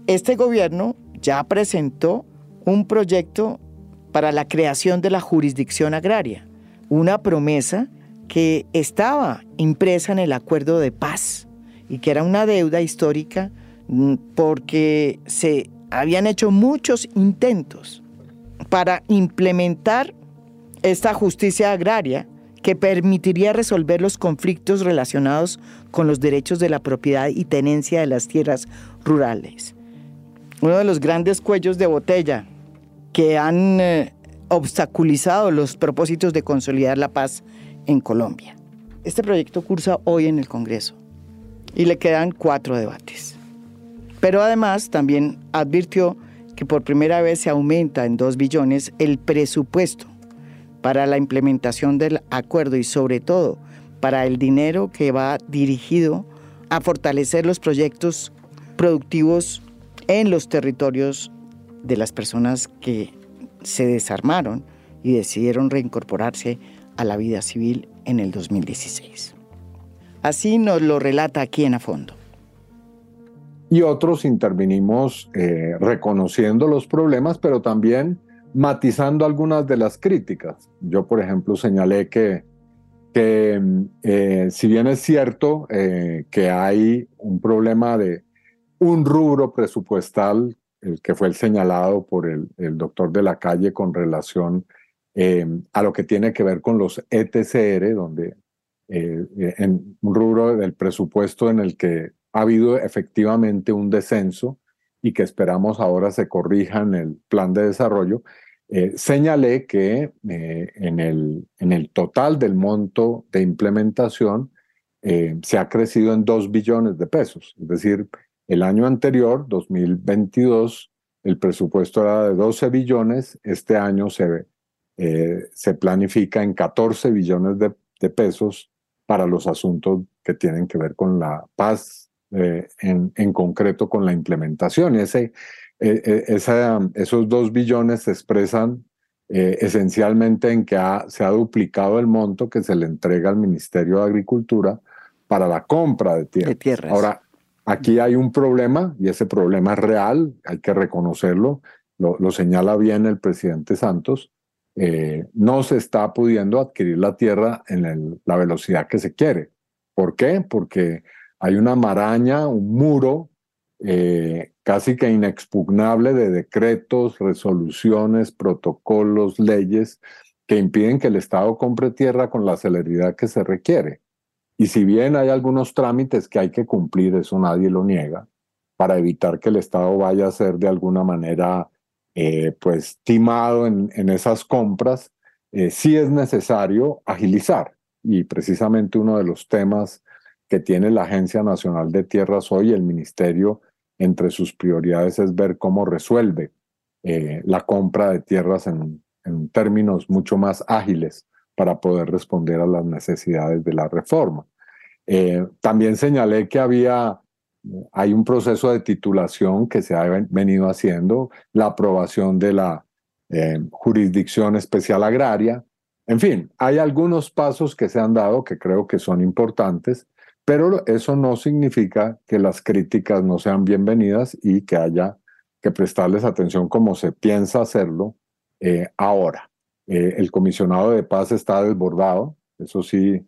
este gobierno ya presentó un proyecto para la creación de la jurisdicción agraria, una promesa que estaba impresa en el acuerdo de paz y que era una deuda histórica porque se habían hecho muchos intentos para implementar esta justicia agraria que permitiría resolver los conflictos relacionados con los derechos de la propiedad y tenencia de las tierras rurales. Uno de los grandes cuellos de botella que han obstaculizado los propósitos de consolidar la paz en Colombia. Este proyecto cursa hoy en el Congreso y le quedan 4 debates. Pero además también advirtió que por primera vez se aumenta en 2 billones el presupuesto para la implementación del acuerdo y sobre todo para el dinero que va dirigido a fortalecer los proyectos productivos en los territorios de las personas que se desarmaron y decidieron reincorporarse a la vida civil en el 2016. Así nos lo relata aquí en A Fondo. y otros intervinimos reconociendo los problemas, pero también matizando algunas de las críticas. Yo, por ejemplo, señalé que si bien es cierto que hay un problema de un rubro presupuestal, el que fue el señalado por el doctor de la Calle con relación a lo que tiene que ver con los ETCR, donde en un rubro del presupuesto en el que ha habido efectivamente un descenso y que esperamos ahora se corrija en el plan de desarrollo, señalé que en el total del monto de implementación se ha crecido en 2 billones de pesos. Es decir, el año anterior, 2022, el presupuesto era de 12 billones, este año se planifica en 14 billones de pesos para los asuntos que tienen que ver con la paz, en concreto con la implementación. Esos 2 billones se expresan esencialmente en que se ha duplicado el monto que se le entrega al Ministerio de Agricultura para la compra de tierras. Ahora, aquí hay un problema, y ese problema es real, hay que reconocerlo, lo señala bien el presidente Santos. No se está pudiendo adquirir la tierra en la velocidad que se quiere. ¿Por qué? Porque hay una maraña, un muro casi que inexpugnable de decretos, resoluciones, protocolos, leyes que impiden que el Estado compre tierra con la celeridad que se requiere. Y si bien hay algunos trámites que hay que cumplir, eso nadie lo niega, para evitar que el Estado vaya a ser de alguna manera pues timado en esas compras, sí es necesario agilizar. Y precisamente uno de los temas que tiene la Agencia Nacional de Tierras hoy, el Ministerio, entre sus prioridades es ver cómo resuelve la compra de tierras en términos mucho más ágiles para poder responder a las necesidades de la reforma. También señalé que hay un proceso de titulación que se ha venido haciendo, la aprobación de la Jurisdicción Especial Agraria. En fin, hay algunos pasos que se han dado que creo que son importantes, pero eso no significa que las críticas no sean bienvenidas y que haya que prestarles atención como se piensa hacerlo ahora. El comisionado de paz está desbordado, eso sí,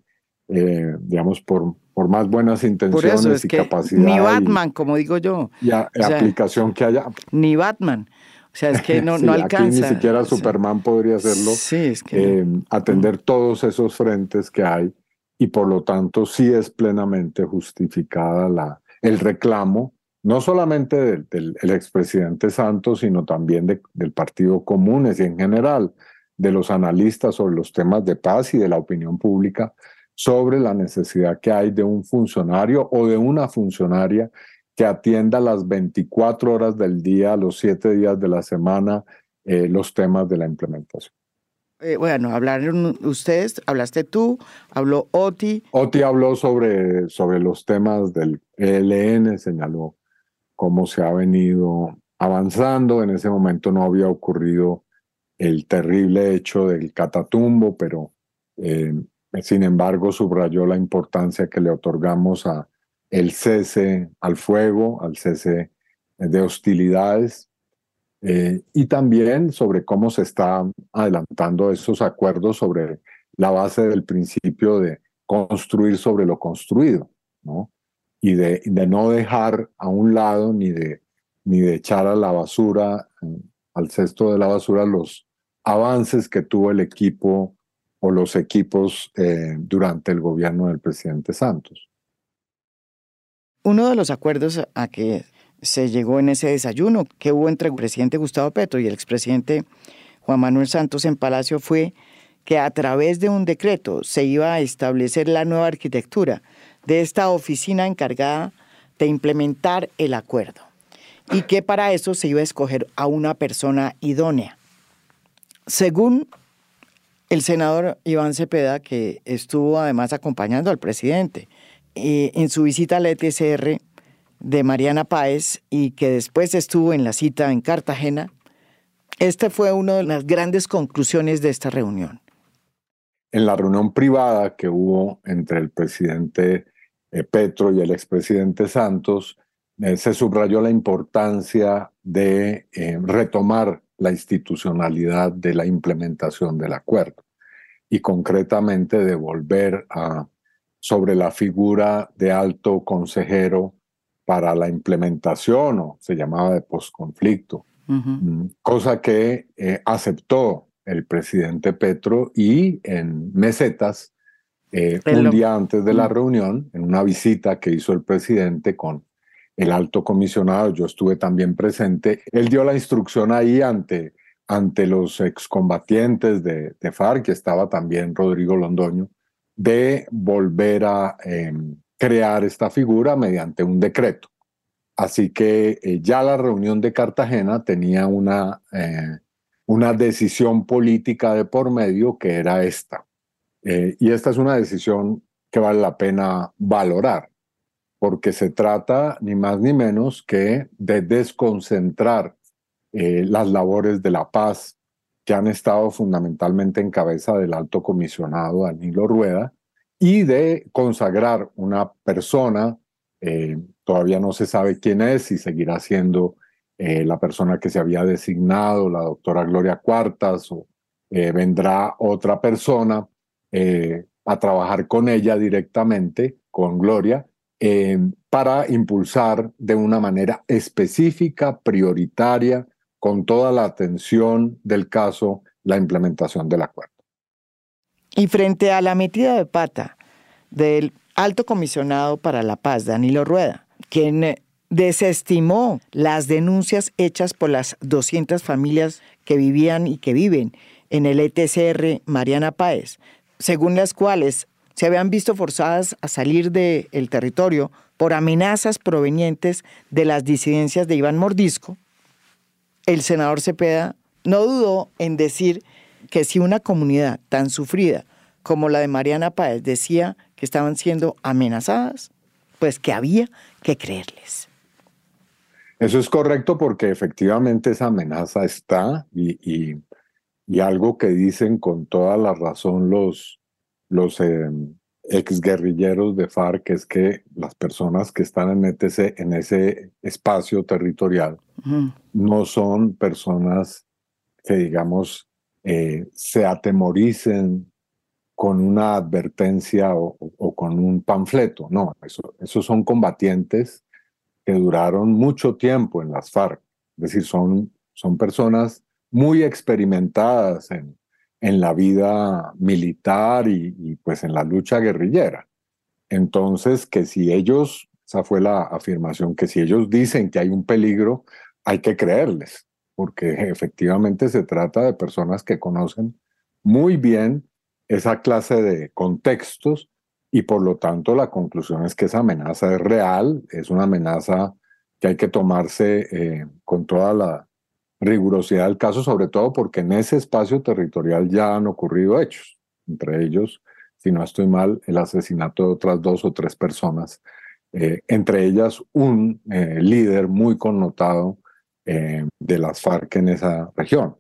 digamos, por más buenas intenciones por eso es y que capacidad. Ni Batman, como digo yo. Y aplicación que haya. Ni Batman. O sea, es que no, sí, no alcanza. Aquí ni siquiera Superman podría hacerlo. Sí, es que atender todos esos frentes que hay. Y por lo tanto, sí es plenamente justificada el reclamo, no solamente del expresidente Santos, sino también del Partido Comunes y en general de los analistas sobre los temas de paz y de la opinión pública sobre la necesidad que hay de un funcionario o de una funcionaria que atienda las 24 horas del día, los 7 días de la semana, los temas de la implementación. Bueno, hablaron ustedes, hablaste tú, habló Oti. Oti habló sobre los temas del ELN, señaló cómo se ha venido avanzando. En ese momento no había ocurrido el terrible hecho del Catatumbo, pero sin embargo subrayó la importancia que le otorgamos a el cese al fuego, al cese de hostilidades. Y también sobre cómo se está adelantando esos acuerdos sobre la base del principio de construir sobre lo construido, ¿no? Y de no dejar a un lado ni de echar a la basura, al cesto de la basura, los avances que tuvo el equipo o los equipos durante el gobierno del presidente Santos. Uno de los acuerdos a que se llegó en ese desayuno que hubo entre el presidente Gustavo Petro y el expresidente Juan Manuel Santos en Palacio fue que a través de un decreto se iba a establecer la nueva arquitectura de esta oficina encargada de implementar el acuerdo y que para eso se iba a escoger a una persona idónea. Según el senador Iván Cepeda, que estuvo además acompañando al presidente en su visita a la ETCR, de Mariana Páez y que después estuvo en la cita en Cartagena, esta fue una de las grandes conclusiones de esta reunión. En la reunión privada que hubo entre el presidente Petro y el expresidente Santos, se subrayó la importancia de retomar la institucionalidad de la implementación del acuerdo y concretamente de volver a, sobre la figura de alto consejero para la implementación, o se llamaba de posconflicto, cosa que aceptó el presidente Petro, y en Mesetas, un día antes de la reunión, en una visita que hizo el presidente con el alto comisionado, yo estuve también presente, él dio la instrucción ahí ante los excombatientes de FARC, que estaba también Rodrigo Londoño, de volver a crear esta figura mediante un decreto. Así que ya la reunión de Cartagena tenía una decisión política de por medio, que era esta. Y esta es una decisión que vale la pena valorar, porque se trata ni más ni menos que de desconcentrar las labores de la paz, que han estado fundamentalmente en cabeza del alto comisionado Danilo Rueda, y de consagrar una persona, todavía no se sabe quién es, y seguirá siendo la persona que se había designado, la doctora Gloria Cuartas, o vendrá otra persona a trabajar con ella directamente, con Gloria, para impulsar de una manera específica, prioritaria, con toda la atención del caso, la implementación del acuerdo. Y frente a la metida de pata del alto comisionado para la paz, Danilo Rueda, quien desestimó las denuncias hechas por las 200 familias que vivían y que viven en el ETCR Mariana Páez, según las cuales se habían visto forzadas a salir del territorio por amenazas provenientes de las disidencias de Iván Mordisco, el senador Cepeda no dudó en decir que si una comunidad tan sufrida como la de Mariana Páez decía que estaban siendo amenazadas, pues que había que creerles. Eso es correcto, porque efectivamente esa amenaza está, y algo que dicen con toda la razón los exguerrilleros de FARC, es que las personas que están en ese espacio territorial no son personas que, digamos, se atemoricen con una advertencia o con un panfleto. No, esos son combatientes que duraron mucho tiempo en las FARC. Es decir, son personas muy experimentadas en la vida militar y pues en la lucha guerrillera. Entonces, que si ellos, esa fue la afirmación, que si ellos dicen que hay un peligro, hay que creerles, porque efectivamente se trata de personas que conocen muy bien esa clase de contextos, y por lo tanto la conclusión es que esa amenaza es real, es una amenaza que hay que tomarse con toda la rigurosidad del caso, sobre todo porque en ese espacio territorial ya han ocurrido hechos, entre ellos, si no estoy mal, el asesinato de otras 2 o 3 personas, entre ellas un líder muy connotado de las FARC en esa región.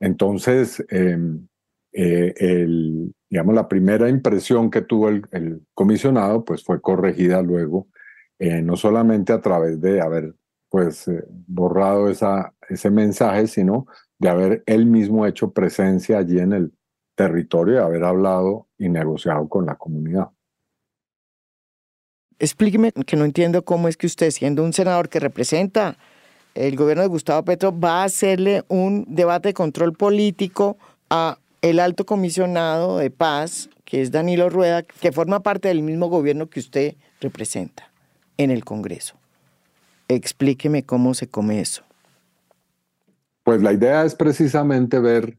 Entonces, digamos, la primera impresión que tuvo el comisionado pues fue corregida luego, no solamente a través de haber pues borrado ese mensaje, sino de haber él mismo hecho presencia allí en el territorio, de haber hablado y negociado con la comunidad. Explíqueme, que no entiendo cómo es que usted, siendo un senador que representa el gobierno de Gustavo Petro, va a hacerle un debate de control político a el alto comisionado de paz, que es Danilo Rueda, que forma parte del mismo gobierno que usted representa en el Congreso. Explíqueme cómo se come eso. Pues la idea es precisamente ver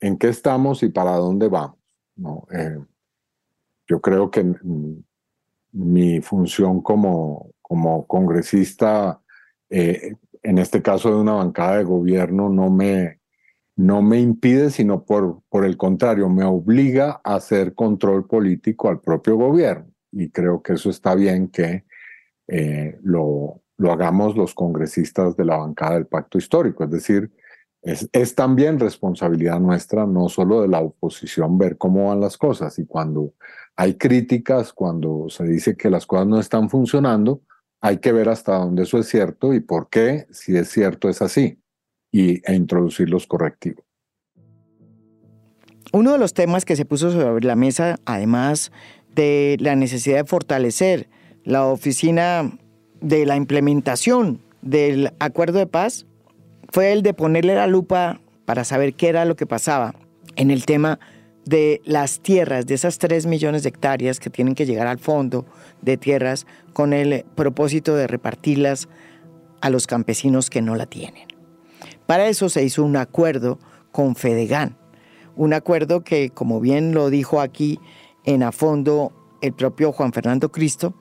en qué estamos y para dónde vamos, ¿no? Yo creo que mi función como congresista, en este caso de una bancada de gobierno, no me impide, sino por el contrario, me obliga a hacer control político al propio gobierno. Y creo que eso está bien que lo hagamos los congresistas de la bancada del Pacto Histórico. Es decir, es también responsabilidad nuestra, no solo de la oposición, ver cómo van las cosas. Y cuando hay críticas, cuando se dice que las cosas no están funcionando, Hay que ver hasta dónde eso es cierto y por qué, si es cierto, es así, e introducir los correctivos. Uno de los temas que se puso sobre la mesa, además de la necesidad de fortalecer la oficina de la implementación del Acuerdo de Paz, fue el de ponerle la lupa para saber qué era lo que pasaba en el tema de las tierras, de esas 3 millones de hectáreas que tienen que llegar al fondo de tierras con el propósito de repartirlas a los campesinos que no la tienen. Para eso se hizo un acuerdo con Fedegán, un acuerdo que, como bien lo dijo aquí en A Fondo el propio Juan Fernando Cristo,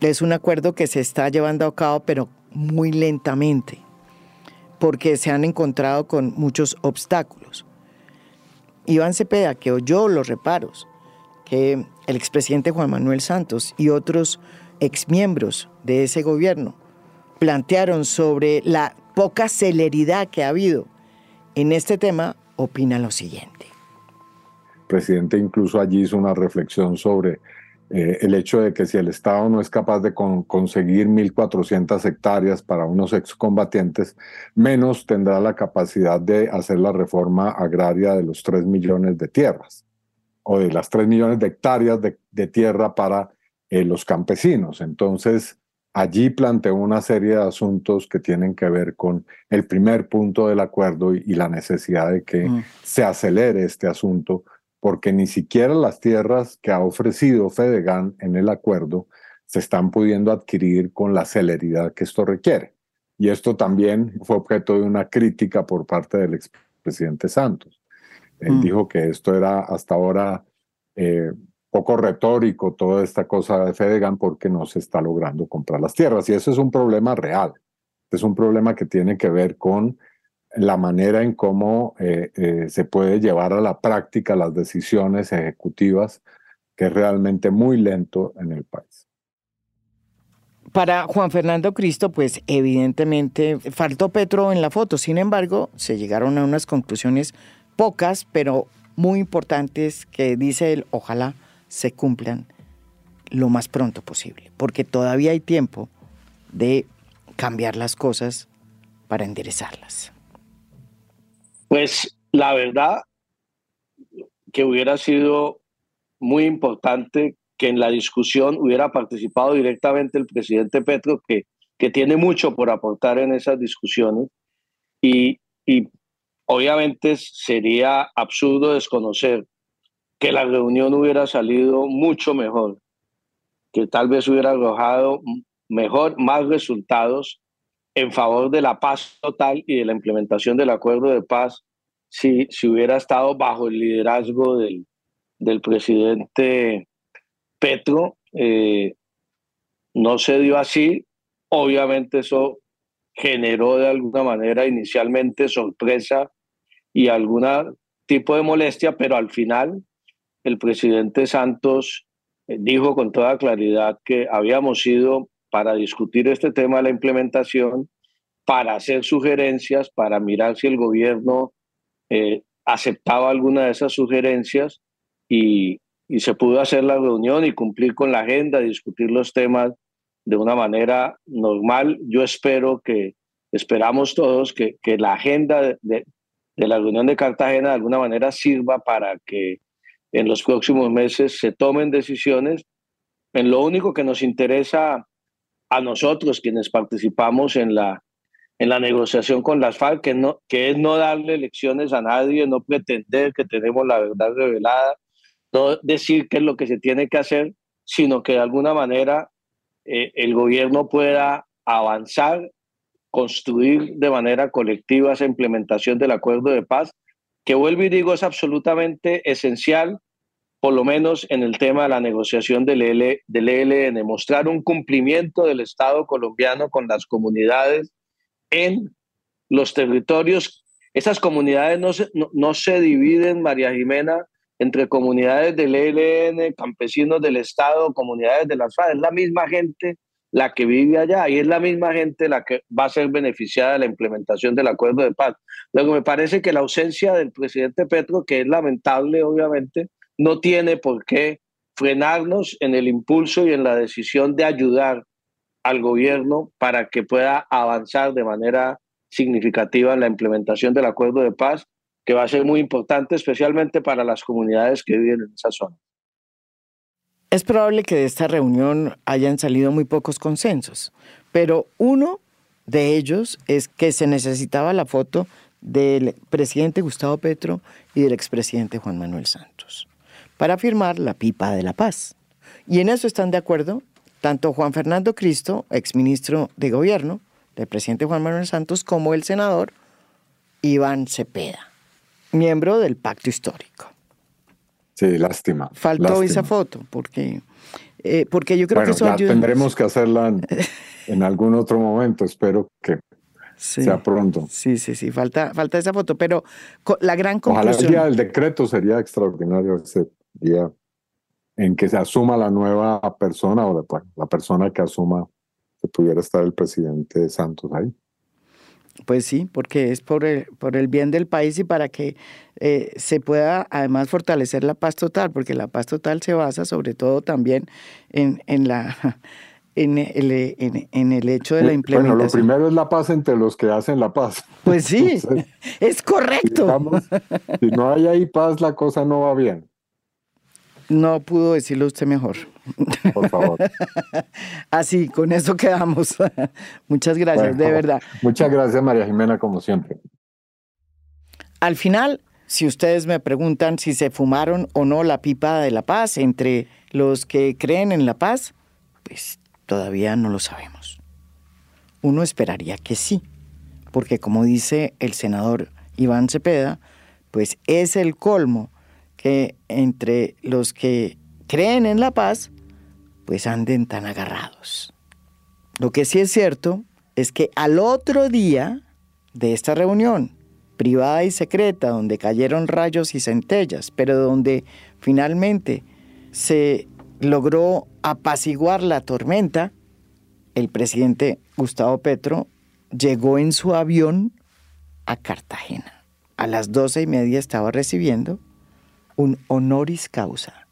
es un acuerdo que se está llevando a cabo, pero muy lentamente, porque se han encontrado con muchos obstáculos. Iván Cepeda, que oyó los reparos que el expresidente Juan Manuel Santos y otros exmiembros de ese gobierno plantearon sobre la poca celeridad que ha habido en este tema, opina lo siguiente. El presidente incluso allí hizo una reflexión sobre el hecho de que si el Estado no es capaz de conseguir 1.400 hectáreas para unos excombatientes, menos tendrá la capacidad de hacer la reforma agraria de los 3 millones de tierras o de las 3 millones de hectáreas de tierra para los campesinos. Entonces, allí planteó una serie de asuntos que tienen que ver con el primer punto del acuerdo y la necesidad de que se acelere este asunto, porque ni siquiera las tierras que ha ofrecido Fedegán en el acuerdo se están pudiendo adquirir con la celeridad que esto requiere. Y esto también fue objeto de una crítica por parte del expresidente Santos. Él dijo que esto era hasta ahora poco retórico, toda esta cosa de Fedegán, porque no se está logrando comprar las tierras. Y eso es un problema real. Es un problema que tiene que ver con la manera en cómo se puede llevar a la práctica las decisiones ejecutivas, que es realmente muy lento en el país. Para Juan Fernando Cristo, pues evidentemente faltó Petro en la foto. Sin embargo, se llegaron a unas conclusiones pocas, pero muy importantes, que dice él, ojalá se cumplan lo más pronto posible, porque todavía hay tiempo de cambiar las cosas para enderezarlas. Pues la verdad que hubiera sido muy importante que en la discusión hubiera participado directamente el presidente Petro, que tiene mucho por aportar en esas discusiones, y obviamente sería absurdo desconocer que la reunión hubiera salido mucho mejor, que tal vez hubiera arrojado más resultados en favor de la paz total y de la implementación del acuerdo de paz, si hubiera estado bajo el liderazgo del presidente Petro. No se dio así. Obviamente eso generó de alguna manera inicialmente sorpresa y algún tipo de molestia, pero al final el presidente Santos dijo con toda claridad que habíamos sido para discutir este tema de la implementación, para hacer sugerencias, para mirar si el gobierno aceptaba alguna de esas sugerencias, y se pudo hacer la reunión y cumplir con la agenda, discutir los temas de una manera normal. Yo esperamos todos que la agenda de la reunión de Cartagena de alguna manera sirva para que en los próximos meses se tomen decisiones en lo único que nos interesa a nosotros quienes participamos en la negociación con las FARC, que es no darle lecciones a nadie, no pretender que tenemos la verdad revelada, no decir qué es lo que se tiene que hacer, sino que de alguna manera el gobierno pueda avanzar, construir de manera colectiva esa implementación del acuerdo de paz, que vuelvo y digo es absolutamente esencial, por lo menos en el tema de la negociación del ELN, mostrar un cumplimiento del Estado colombiano con las comunidades en los territorios. Esas comunidades no se dividen, María Jimena, entre comunidades del ELN, campesinos del Estado, comunidades de las FARC. Es la misma gente la que vive allá y es la misma gente la que va a ser beneficiada de la implementación del acuerdo de paz. Luego me parece que la ausencia del presidente Petro, que es lamentable obviamente, no tiene por qué frenarnos en el impulso y en la decisión de ayudar al gobierno para que pueda avanzar de manera significativa en la implementación del Acuerdo de Paz, que va a ser muy importante, especialmente para las comunidades que viven en esa zona. Es probable que de esta reunión hayan salido muy pocos consensos, pero uno de ellos es que se necesitaba la foto del presidente Gustavo Petro y del expresidente Juan Manuel Santos para firmar la pipa de la paz. Y en eso están de acuerdo tanto Juan Fernando Cristo, exministro de Gobierno, del presidente Juan Manuel Santos, como el senador Iván Cepeda, miembro del Pacto Histórico. Sí, lástima. Faltó esa foto, porque yo creo que eso ayuda. Tendremos que hacerla en algún otro momento, espero que sea pronto. Sí, falta esa foto, pero la gran conclusión... Ojalá el día del decreto sería extraordinario, ese día en que se asuma la nueva persona, o la persona que asuma, que pudiera estar el presidente Santos ahí. Pues sí, porque es por el bien del país y para que se pueda además fortalecer la paz total, porque la paz total se basa sobre todo también en el hecho de la implementación. Bueno, lo primero es la paz entre los que hacen la paz. Pues sí, entonces, es correcto. Si no hay ahí paz, la cosa no va bien. No pudo decirlo usted mejor. Por favor. Así, con eso quedamos. Muchas gracias, bueno, de verdad. Muchas gracias, María Jimena, como siempre. Al final, si ustedes me preguntan si se fumaron o no la pipa de la paz entre los que creen en la paz, pues todavía no lo sabemos. Uno esperaría que sí, porque como dice el senador Iván Cepeda, pues es el colmo que entre los que creen en la paz, pues anden tan agarrados. Lo que sí es cierto es que al otro día de esta reunión, privada y secreta, donde cayeron rayos y centellas, pero donde finalmente se logró apaciguar la tormenta, el presidente Gustavo Petro llegó en su avión a Cartagena. A las 12:30 estaba recibiendo un honoris causa,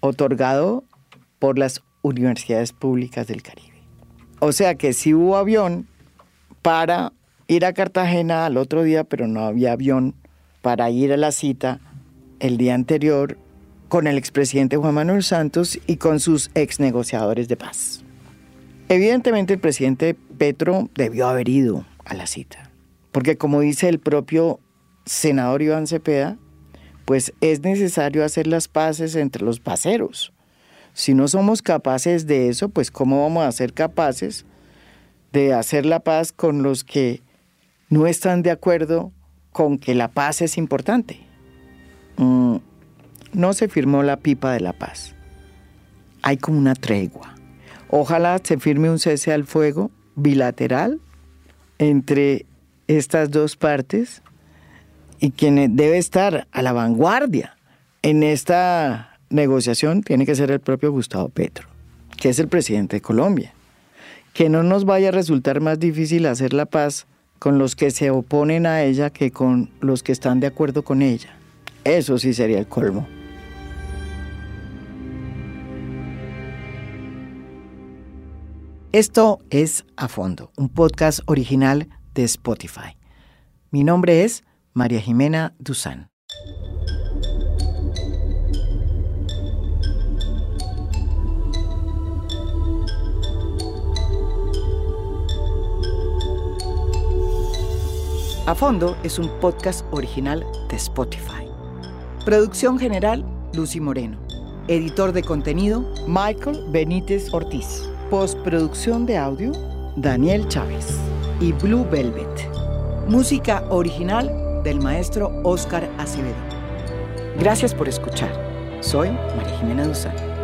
otorgado por las universidades públicas del Caribe. O sea que sí hubo avión para ir a Cartagena al otro día, pero no había avión para ir a la cita el día anterior con el expresidente Juan Manuel Santos y con sus exnegociadores de paz. Evidentemente el presidente Petro debió haber ido a la cita, porque como dice el propio senador Iván Cepeda, pues es necesario hacer las paces entre los paceros. Si no somos capaces de eso, pues ¿cómo vamos a ser capaces de hacer la paz con los que no están de acuerdo con que la paz es importante? No se firmó la pipa de la paz. Hay como una tregua. Ojalá se firme un cese al fuego bilateral entre estas dos partes, y quien debe estar a la vanguardia en esta negociación tiene que ser el propio Gustavo Petro, que es el presidente de Colombia. Que no nos vaya a resultar más difícil hacer la paz con los que se oponen a ella que con los que están de acuerdo con ella. Eso sí sería el colmo. Esto es A Fondo, un podcast original de Spotify. Mi nombre es María Jimena Duzán. A Fondo es un podcast original de Spotify. Producción general, Lucy Moreno. Editor de contenido, Michael Benítez Ortiz. Postproducción de audio, Daniel Chávez. Y Blue Velvet. Música original del maestro Óscar Acevedo. Gracias por escuchar. Soy María Jimena Duzán.